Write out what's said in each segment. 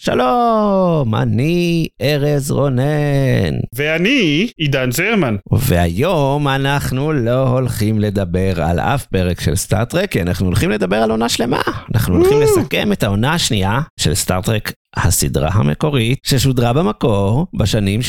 שלום, אני ארז רונן. ואני עידן זרמן. והיום אנחנו לא הולכים לדבר על אף פרק של סטאר טרק, כי אנחנו הולכים לדבר על עונה שלמה. אנחנו הולכים לסכם את העונה השנייה של סטאר טרק, הסדרה המקורית, ששודרה במקור בשנים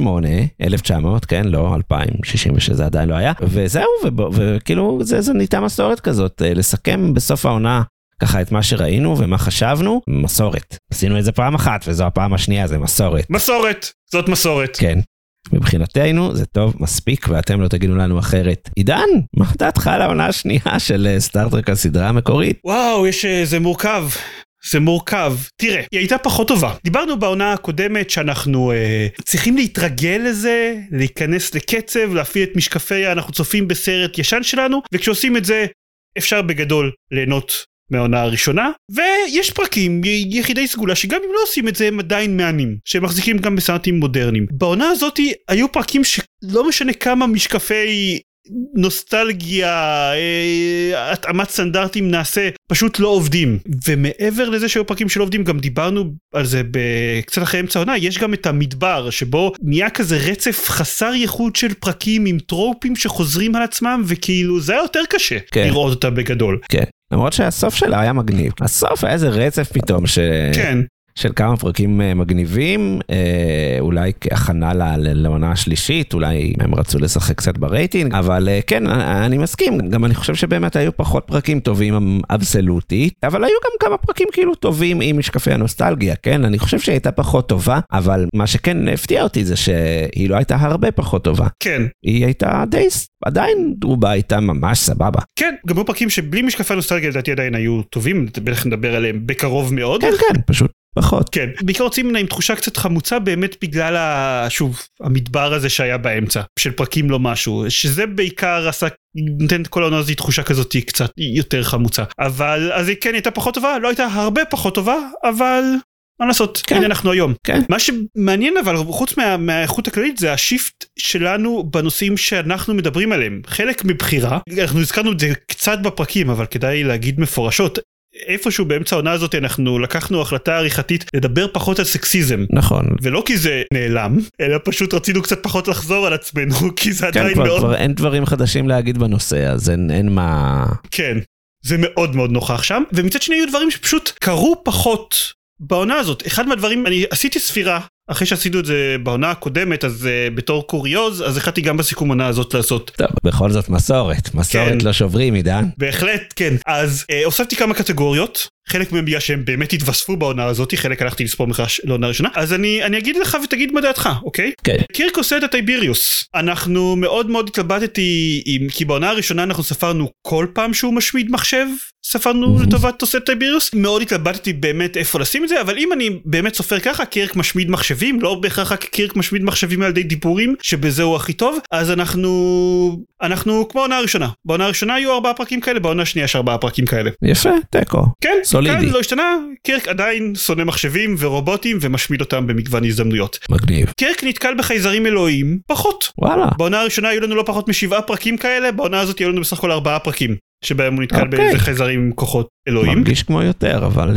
67-68, 1900, כן, לא, 2066, זה עדיין לא היה. וזהו, וכאילו, זה ניתה מסורת כזאת, לסכם בסוף העונה. ככה את מה שראינו ומה חשבנו, מסורת. עשינו את זה פעם אחת, וזו הפעם השנייה, זה מסורת. מסורת! זאת מסורת. כן. מבחינתנו, זה טוב, מספיק, ואתם לא תגידו לנו אחרת. עידן, מה דעתך על העונה השנייה של סטאר טרק הסדרה המקורית? וואו, זה מורכב. זה מורכב. תראה, היא הייתה פחות טובה. דיברנו בעונה הקודמת שאנחנו צריכים להתרגל לזה, להיכנס לקצב, להפעיל את משקפיה, אנחנו צופים בסרט ישן שלנו, וכשעושים את זה, אפשר בגדול ליהנות מהעונה הראשונה, ויש פרקים יחידי סגולה שגם אם לא עושים את זה הם עדיין מענים, שמחזיקים גם בסרטים מודרניים. בעונה הזאת היו פרקים שלא משנה כמה משקפי נוסטלגיה, התאמת סטנדרטים נעשה, פשוט לא עובדים. ומעבר לזה שהיו פרקים שלא עובדים, גם דיברנו על זה קצת אחרי אמצע העונה, יש גם את המדבר, שבו נהיה כזה רצף חסר ייחוד של פרקים עם טרופים שחוזרים על עצמם, וכאילו זה היה יותר קשה לראות אותה בגדול. כן. למרות שהסוף שלה היה מגניב. הסוף היה איזה רצף פתאום של כמה פרקים מגניבים, אולי הכנה לעונה השלישית, אולי הם רצו לשחק קצת ברייטינג, אבל כן, אני מסכים, גם אני חושב שבאמת היו פחות פרקים טובים אבסולוטית, אבל היו גם כמה פרקים כאילו טובים עם משקפי הנוסטלגיה, כן? אני חושב שהיא הייתה פחות טובה, אבל מה שכן הפתיע אותי זה שהיא לא הייתה הרבה פחות טובה. כן. היא הייתה די סטרנית. עדיין רובה הייתה ממש סבבה. כן, גם היו פרקים שבלי משקפי נוסטלגיה לדעתי עדיין היו טובים, בטח נדבר עליהם בקרוב מאוד. כן, כן, פשוט פחות. כן, בעיקר רוצים מן עם תחושה קצת חמוצה באמת בגלל, שוב, המדבר הזה שהיה באמצע, של פרקים לא משהו, שזה בעיקר עשה, נותן את כל העונה הזאת תחושה כזאת קצת יותר חמוצה. אבל, אז היא כן הייתה פחות טובה, לא הייתה הרבה פחות טובה, אבל מה לעשות? הנה אנחנו היום. מה שמעניין אבל, חוץ מהאיכות הכללית, זה השיפט שלנו בנושאים שאנחנו מדברים עליהם. חלק מבחירה, אנחנו הזכרנו את זה קצת בפרקים, אבל כדאי להגיד מפורשות, איפשהו באמצע העונה הזאת אנחנו לקחנו החלטה עריכתית לדבר פחות על סקסיזם. נכון. ולא כי זה נעלם, אלא פשוט רצינו קצת פחות לחזור על עצמנו, כי זה עדיין מאוד... כן, כבר אין דברים חדשים להגיד בנושא, אז אין מה... כן, זה מאוד מאוד נוכח שם. ומצד שני היו דברים שפשוט קרו פחות בעונה הזאת. אחד מהדברים, אני עשיתי ספירה, אחרי שעשינו את זה בעונה הקודמת, אז בתור קוריוז, אז החלטתי גם בסיכום העונה הזאת לעשות. טוב, בכל זאת מסורת. מסורת כן. לא שוברים, עידן. בהחלט, כן. אז הוספתי כמה קטגוריות, חלק מהם בגלל שהם באמת התווספו בעונה הזאת, חלק הלכתי לספור מחש לעונה ראשונה, אז אני אגיד לך ותגיד מה דעתך, אוקיי? כן. קירק עושה את הטייביריוס. אנחנו מאוד מאוד התלבטתי, כי בעונה הראשונה אנחנו ספרנו כל פעם שהוא משמיד מחשב, ספרנו לטובת תוספת טייביריוס, מאוד התלבטתי באמת איפה לשים את זה, אבל אם אני באמת סופר ככה, קירק משמיד מחשבים, לא בהכרח קירק משמיד מחשבים על ידי דיבורים, שבזה הוא הכי טוב, אז אנחנו כמו בעונה הראשונה. בעונה הראשונה היו 4 פרקים כאלה, בעונה השנייה יש 4 פרקים כאלה. יפה, תיקו. כן, כאן לא השתנה, קירק עדיין שונא מחשבים ורובוטים ומשמיד אותם במגוון הזדמנויות. מגניב. קירק נתקל בחייזרים אלוהים פחות. וואלה. בעונה הראשונה היו לנו לא פחות מ7 פרקים כאלה, בעונה הזאת היו לנו בסך הכל 4 פרקים. שבהם הוא נתקל באיזה חייזרים עם כוחות אלוהים. מרגיש כמו יותר, אבל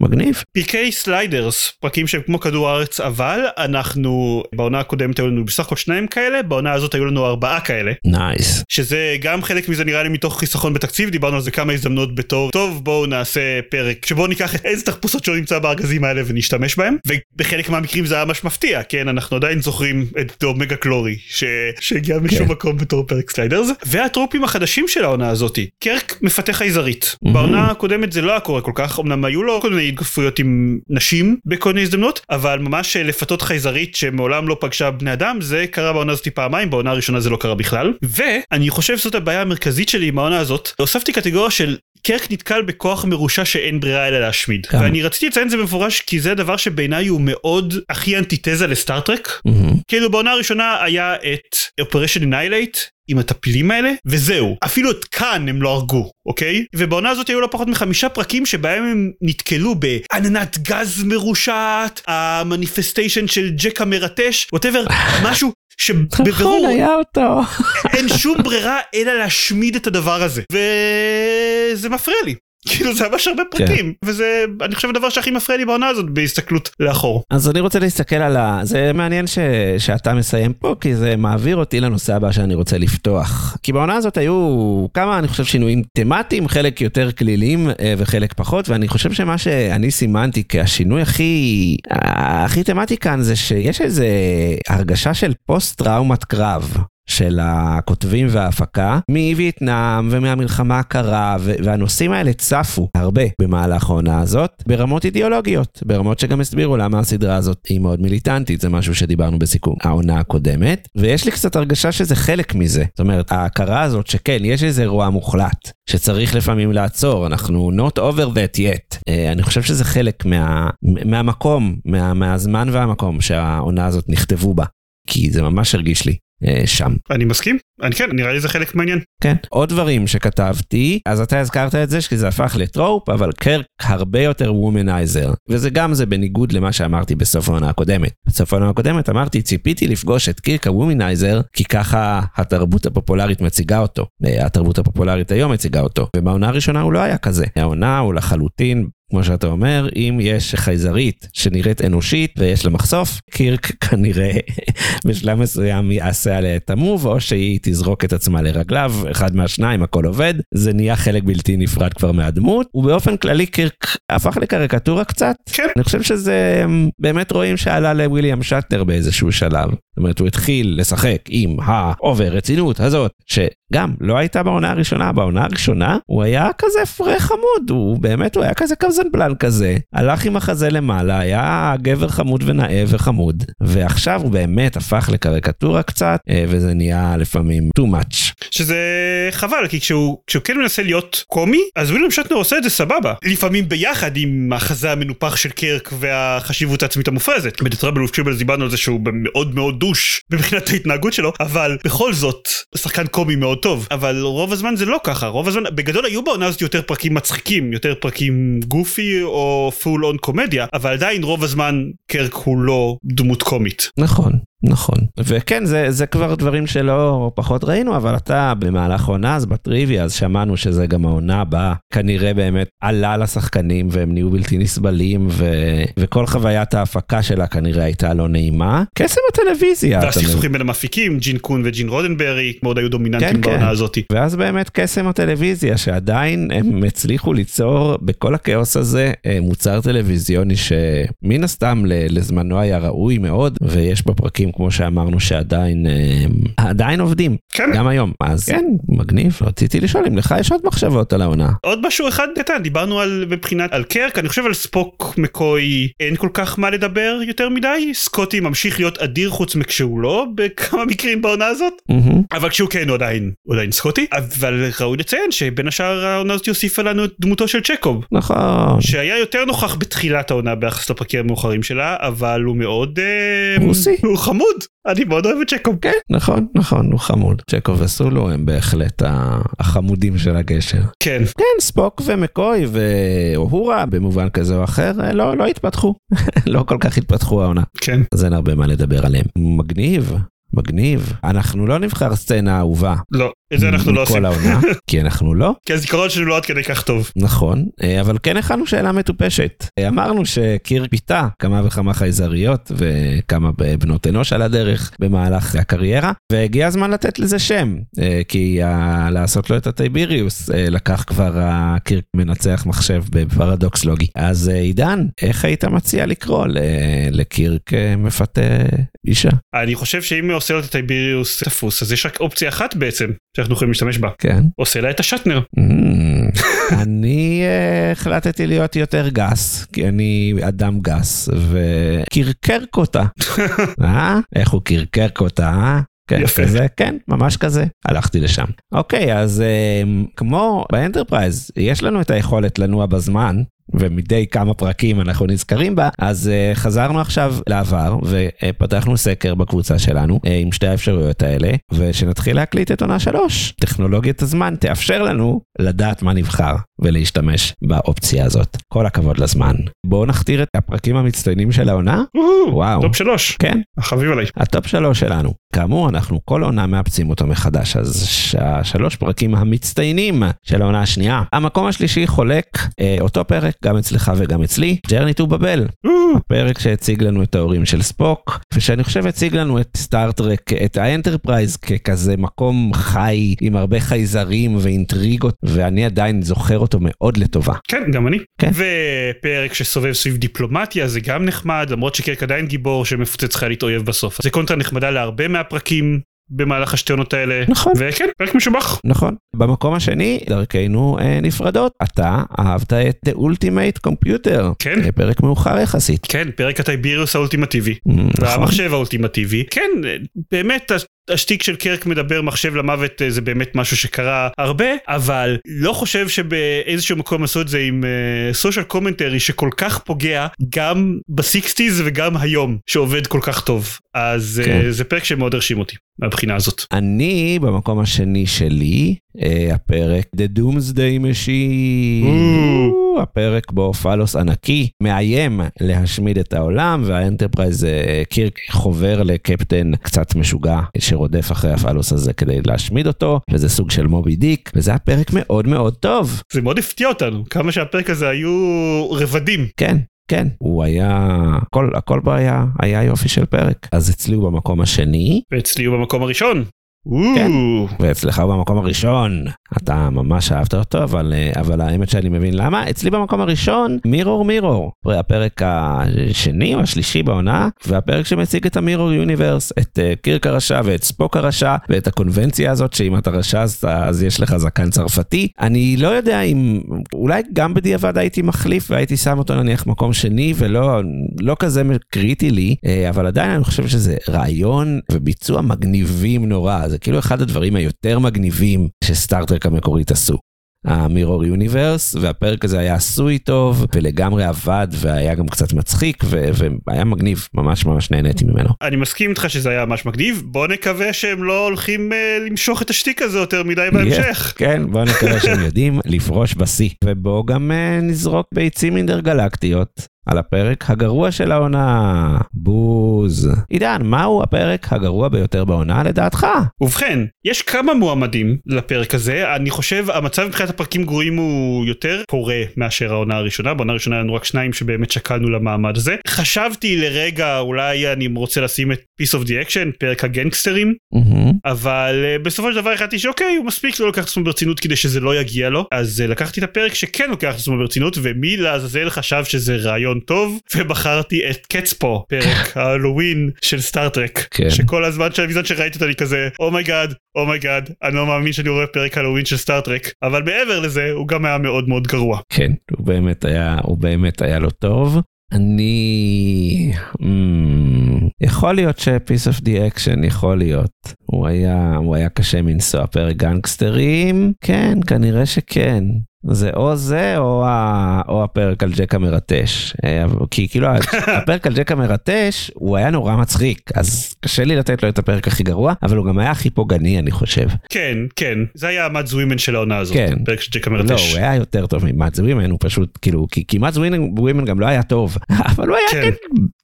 מגניב. פרקי סליידרס, פרקים שהם כמו כדור הארץ, אבל אנחנו, בעונה הקודמת היו לנו בסך הכל 2 כאלה, בעונה הזאת היו לנו 4 כאלה. נייס. שזה גם חלק מזה נראה לי מתוך חיסכון בתקציב, דיברנו על זה כמה הזדמנות בטוב. טוב, בואו נעשה פרק שבו ניקח איזה תחפושות שלא נמצא בארגזים האלה ונשתמש בהם, ובחלק מהמקרים זה היה ממש מפתיע, כן, אנחנו עדיין זוכרים את אומגה קלורי, שהגיע משום מקום בתור פרק סליידרס, והטרופים החדשים של העונה הזאת. קירק מפתח חייזרית. בעונה הקודמת זה לא היה קורה כל כך, אמנם היו לו כל מיני התגפויות עם נשים בכל מיני הזדמנות, אבל ממש לפתות חייזרית שמעולם לא פגשה בני אדם, זה קרה בעונה הזאת פעמיים, בעונה הראשונה זה לא קרה בכלל. ואני חושב שזאת הבעיה המרכזית שלי עם העונה הזאת, הוספתי קטגוריה של קירק נתקל בכוח מרושע שאין ברירה אלא להשמיד. ואני רציתי לציין זה במפורש, כי זה הדבר שבעיניי הוא מאוד הכי אנטיתזה לסטאר טרק. כאילו בעונה הראשונה היה את Operation Annihilate, עם הטפילים האלה, וזהו. אפילו את כאן הם לא הרגו, אוקיי? ובעונה הזאת היו לא פחות מ5 פרקים שבהם הם נתקלו בעננת גז מרושעת, המניפסטיישן של ג'ק המרטש, ווטבר, משהו שבברור אין שום ברירה אלא להשמיד את הדבר הזה. וזה מפריע לי. כאילו זה ממש הרבה פרקים, וזה אני חושב הדבר שהכי מפריע לי בעונה הזאת בהסתכלות לאחור. אז אני רוצה להסתכל על זה מעניין שאתה מסיים פה, כי זה מעביר אותי לנושא הבא שאני רוצה לפתוח, כי בעונה הזאת היו כמה אני חושב שינויים תמטיים, חלק יותר כליליים וחלק פחות, ואני חושב שמה שאני סימנתי כהשינוי הכי תמטי כאן זה שיש איזו הרגשה של פוסט טראומת קרב של הכותבים וההפקה מווייטנאם ומהמלחמה הקרה, והנושאים האלה צפו הרבה במהלך העונה הזאת, ברמות אידיאולוגיות, ברמות שגם הסבירו למה הסדרה הזאת היא מאוד מיליטנטית, זה משהו שדיברנו בסיכום העונה הקודמת, ויש לי קצת הרגשה שזה חלק מזה, זאת אומרת, ההכרה הזאת שכן, יש איזה אירוע מוחלט, שצריך לפעמים לעצור, אנחנו not over that yet, אני חושב שזה חלק מהמקום, מהזמן והמקום שהעונה הזאת נכתבו בה, כי זה ממש הרגיש לי שם. אני מסכים? כן, נראה לי זה חלק מעניין. כן. עוד דברים שכתבתי, אז אתה הזכרת את זה, שזה הפך לטרופ, אבל קירק הרבה יותר וומנייזר, וזה גם זה בניגוד למה שאמרתי בסוף העונה הקודמת. בסוף העונה הקודמת אמרתי, ציפיתי לפגוש את קירק הוומנייזר, כי ככה התרבות הפופולרית מציגה אותו. התרבות הפופולרית היום מציגה אותו, ובעונה הראשונה הוא לא היה כזה. העונה הוא לחלוטין, כמו שאתה אומר, אם יש חייזרית שנראית אנושית ויש לה מחשוף, קירק כנראה בשלב מסוים יעשה עליה את המוב, או שהיא תזרוק את עצמה לרגליו, אחד מהשניים, הכל עובד, זה נהיה חלק בלתי נפרד כבר מהדמות, ובאופן כללי קירק הפך לקריקטורה קצת, אני חושב שזה באמת רואים שעלה לוויליאם שטנר באיזשהו שלב, זאת אומרת הוא התחיל לשחק עם האובר רצינות הזאת, שגם לא הייתה בעונה הראשונה, בעונה הראשונה הוא היה כזה פרה חמוד, הוא היה כזה זנבלן כזה, הלך עם החזה למעלה, היה גבר חמוד ונאה וחמוד, ועכשיו הוא באמת הפך לקריקטורה קצת, וזה נהיה לפעמים too much. שזה חבל, כי כשהוא כן מנסה להיות קומי, אז וויליאם שטנר עושה את זה סבבה, לפעמים ביחד עם החזה המנופח של קירק והחשיבות העצמית המופרזת, בדטראבל ובצ'יבל דיברנו על זה שהוא מאוד מאוד דוש מבחינת ההתנהגות שלו, אבל בכל זאת שחקן קומי מאוד טוב, אבל רוב הזמן זה לא ככה, רוב הזמן, בגדול היו בעונה הזאת יותר פרקים מצחיקים, יותר פרקים גופי או פול און קומדיה, אבל עדיין רוב הזמן קירק הוא לא דמות קומית. נכון. וכן, זה כבר דברים שלא פחות ראינו, אבל אתה במהלך עונה, אז בטריוויה, אז שמענו שזה גם העונה הבאה, כנראה באמת עלה לשחקנים, והם נהיו בלתי נסבלים, וכל חוויית ההפקה שלה כנראה הייתה לא נעימה. קסם הטלוויזיה. והסכסוכים בין המפיקים, ג'ין קון וג'ין רודנברי, מאוד היו דומיננטים בעונה הזאת. ואז באמת קסם הטלוויזיה, שעדיין הם הצליחו ליצור בכל הכאוס הזה, מוצר טלוויזיוני שמן הסתם לזמנו היה ראוי מאוד, ויש בפרקים כמו שאמרנו שעדיין עובדים, גם היום. אז כן, מגניב. רציתי לשאול אם לך יש עוד מחשבות על העונה. עוד משהו אחד קטן, דיברנו מבחינת על קירק, אני חושב על ספוק מקוי אין כל כך מה לדבר יותר מדי, סקוטי ממשיך להיות אדיר חוץ מכשהוא לא, בכמה מקרים בעונה הזאת, אבל כשהוא כן עדיין סקוטי, אבל ראוי לציין שבין השאר העונה הזאת יוסיפה לנו את דמותו של צ'קוב, נכון, שהיה יותר נוכח בתחילת העונה ביחס לפרקים המאוחרים שלה, אבל הוא מאוד חמוד, אני מאוד אוהב את צ'קוב. כן? נכון, הוא חמוד. צ'קוב וסולו הם בהחלט החמודים של הגשר. כן, ספוק ומקוי ואוהורה במובן כזה או אחר, לא התפתחו. לא כל כך התפתחו העונה. כן. אז אין הרבה מה לדבר עליהם. מגניב. אנחנו לא נבחר סצנה אהובה. לא. את זה אנחנו לא עושים. העונה, כי אנחנו לא. כי הזיכרון שלנו לא עד כדי כך טוב. נכון, אבל כן הכנו שאלה מטופשת. אמרנו שקירק פיתה כמה וכמה חייזריות וכמה בנות אנוש על הדרך במהלך הקריירה, והגיע הזמן לתת לזה שם, כי לעשות לו את הטייביריוס לקח כבר הקירק מנצח מחשב בפרדוקס לוגי. אז עידן, איך היית מציע לקרוא לקירק מפתה אישה. אני חושב שאם עושה לו את הטייבריוס תפוס, אז יש רק אופציה אחת בעצם, שאנחנו יכולים להשתמש בה. כן. עושה לה את השטנר. אני החלטתי להיות יותר גס, כי אני אדם גס, וקרקרק אותה. איך הוא קרקרק אותה, כן, כזה, כן, ממש כזה, הלכתי לשם. אוקיי, אז כמו באנטרפרייז, יש לנו את היכולת לנוע בזמן, ומדי כמה פרקים אנחנו נזכרים בה, אז חזרנו עכשיו לעבר, ופתחנו סקר בקבוצה שלנו, עם שתי האפשרויות האלה, ושנתחיל להקליט את עונה 3. טכנולוגיית הזמן תאפשר לנו לדעת מה נבחר, ולהשתמש באופציה הזאת. כל הכבוד לזמן. בואו נכתיר את הפרקים המצטיינים של העונה. וואו. טופ 3. כן. החביב עליי. הטופ 3 שלנו. כאמור, אנחנו כל עונה מאפצים אותו מחדש, אז שלוש פרקים המצטיינים של העונה השנייה. המקום השלישי חולק, אותו פרק גם אצלך וגם אצלי, ג'רני טו בבל, הפרק שהציג לנו את ההורים של ספוק, ושאני חושב הציג לנו את סטאר טרק, את האנטרפרייז, ככזה מקום חי, עם הרבה חייזרים ואינטריגות, ואני עדיין זוכר אותו מאוד לטובה. כן, גם אני. כן. ופרק שסובב סביב דיפלומטיה, זה גם נחמד, למרות שקירק עדיין גיבור שמפוצץ חיילית אויב בסוף. זה קונטרה נחמדה להרבה מהפרקים, במהלך השתיונות האלה. נכון. וכן, פרק משובח. נכון. במקום השני, דרכנו נפרדות. אתה אהבת את The Ultimate Computer. כן. פרק מאוחר יחסית. כן, פרק הטייביריוס האולטימטיבי. נכון. המחשב האולטימטיבי. כן, באמת, השתיק של קירק מדבר מחשב למוות, זה באמת משהו שקרה הרבה, אבל לא חושב שבאיזשהו מקום עשו את זה עם סושיאל קומנטרי שכל כך פוגע גם ב-60s וגם היום, שעובד כל כך טוב. אז כן. זה פרק שמאוד הרשים אותי מהבחינה הזאת. אני במקום השני שלי, הפרק The Doomsday Machine. הפרק בו פלוס ענקי מאיים להשמיד את העולם, והאנטרפרייז קירק חובר לקפטן קצת משוגע שרודף אחרי הפלוס הזה כדי להשמיד אותו, וזה סוג של מובי דיק, וזה הפרק מאוד מאוד טוב. זה מאוד הפתיע אותנו, כמה שהפרק הזה היו רבדים. כן. כן, הוא היה, הכל בו היה יופי של פרק. אז אצלי הוא במקום השני. ואצלי הוא במקום הראשון. כן, ואצלך הוא במקום הראשון. אתה ממש אהבת אותו, אבל האמת שאני מבין למה. אצלי במקום הראשון, מירור מירור. הפרק השני או השלישי בעונה, והפרק שמציג את המירור יוניברס, את קירק הרשע ואת ספוק הרשע, ואת הקונבנציה הזאת, שאם אתה רשע אז יש לך זקן צרפתי. אני לא יודע אם, אולי גם בדיעבד הייתי מחליף, והייתי שם אותו נניח מקום שני, ולא כזה קריטי לי, אבל עדיין אני חושב שזה רעיון וביצוע מגניבים נורא. זה כאילו אחד הדברים היותר מגניבים שסטאר טרק המקורית עשו. המירור יוניברס, והפרק הזה היה עשוי טוב, ולגמרי עבד, והיה גם קצת מצחיק, והיה מגניב, ממש ממש נהניתי ממנו. אני מסכים איתך שזה היה ממש מגניב, בוא נקווה שהם לא הולכים למשוך את השתיק הזה יותר מדי בהמשך. כן, בוא נקווה שהם יודעים לפרוש בסי, ובוא גם נזרוק ביצים אינטרגלקטיות. על הפרק הגרוע של העונה, בוז. עידן, מהו הפרק הגרוע ביותר בעונה לדעתך? ובכן, יש כמה מועמדים לפרק הזה, אני חושב המצב מבחינת הפרקים גרועים הוא יותר קורה מאשר העונה הראשונה, בעונה הראשונה לנו רק שניים שבאמת שקלנו למעמד הזה, חשבתי לרגע אולי אני רוצה לשים את Piece of the Action, פרק הגנגסטרים, אבל בסופו של דבר החלטתי שאוקיי, הוא מספיק לא לוקח את עצמו ברצינות כדי שזה לא יגיע לו, אז לקחתי את הפרק שכן לוקח את עצמו ברצינות, ומי לעזאזל חשב שזה רעיון טוב, ובחרתי את קאטספו, פרק ההלווין של סטאר טרק, שכל הזמן שראיתי אותה אני כזה אומי גאד, אני לא מאמין שאני רואה פרק ההלווין של סטאר טרק, אבל מעבר לזה הוא גם היה מאוד מאוד גרוע. כן, הוא באמת היה לו טוב. אני יכול להיות ש-Piece of the Action יכול להיות, הוא היה קשה מנסוע, פרק גנגסטרים, כן, כנראה שכן, זה או זה או הפרק על ג'ק המרטש, כי כאילו הפרק על ג'ק המרטש הוא היה נורא מצחיק, אז קשה לי לתת לו את הפרק הכי גרוע, אבל הוא גם היה הכי פוגעני אני חושב. כן, זה היה Mad Women של העונה הזאת, פרק של ג'ק המרטש. לא, הוא היה יותר טוב מ-Mad Women, הוא פשוט כאילו, כי Mad Women גם לא היה טוב, אבל הוא היה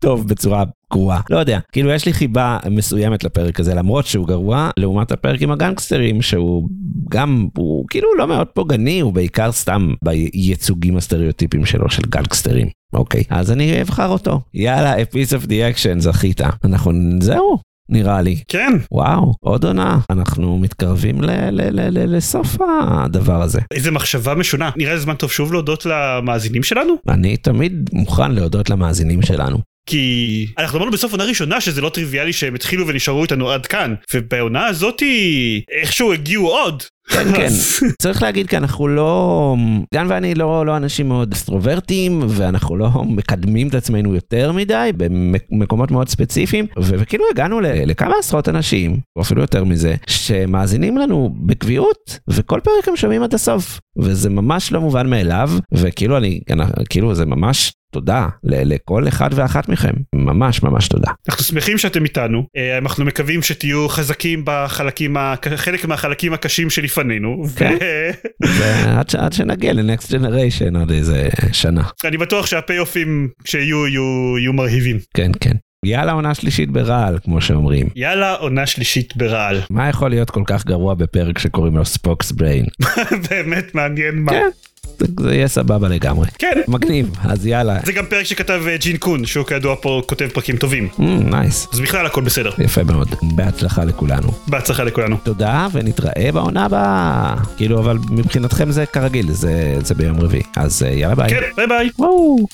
טוב בצורה גרוע, לא יודע, כאילו יש לי חיבה מסוימת לפרק הזה, למרות שהוא גרוע, לעומת הפרק עם הגנגסטרים, שהוא גם, הוא כאילו לא מאוד פוגעני, הוא בעיקר סתם בייצוגים הסטריאוטיפיים שלו, של גנגסטרים. אוקיי, אז אני אבחר אותו. יאללה, a piece of the action, זכית. אנחנו, זהו, נראה לי. כן. וואו, עוד עונה. אנחנו מתקרבים לסוף הדבר הזה. איזה מחשבה משונה. נראה זמן טוב שוב להודות למאזינים שלנו? אני תמיד מוכן להודות למאזינים שלנו. כי אנחנו אמרנו בסוף עונה ראשונה שזה לא טריוויאלי שהם התחילו ונשארו איתנו עד כאן, ובעונה הזאת איכשהו הגיעו עוד. כן, צריך להגיד כי אנחנו לא, גן ואני לא אנשים מאוד אסטרוברטים, ואנחנו לא מקדמים את עצמנו יותר מדי במקומות מאוד ספציפיים, וכאילו הגענו לכמה עשרות אנשים, או אפילו יותר מזה, שמאזינים לנו בקביעות, וכל פרק הם שומעים עד הסוף, וזה ממש לא מובן מאליו, וכאילו זה ממש תודה לכל אחד ואחת מכם, ממש ממש תודה. אנחנו שמחים שאתם איתנו, אנחנו מקווים שתהיו חזקים בחלק מהחלקים הקשים שלפנינו. כן, עד שנגיע לנקסט ג'נריישן עוד איזה שנה. אני בטוח שהפי-אופים שיהיו יהיו מרהיבים. כן, כן. יאללה עונה שלישית ברעל, כמו שאומרים. יאללה עונה שלישית ברעל. מה יכול להיות כל כך גרוע בפרק שקוראים לו ספוקס בריין? באמת מעניין מה. כן. זה יהיה סבבה לגמרי. כן. מגניב, אז יאללה. זה גם פרק שכתב ג'ין קון, שהוא כידוע פה כותב פרקים טובים. נייס. אז בכלל הכל בסדר. יפה מאוד. בהצלחה לכולנו. בהצלחה לכולנו. תודה, ונתראה בעונה הבאה. כאילו, אבל מבחינתכם זה כרגיל, זה ביום רביעי. אז יאללה ביי. כן, ביי ביי. וואו.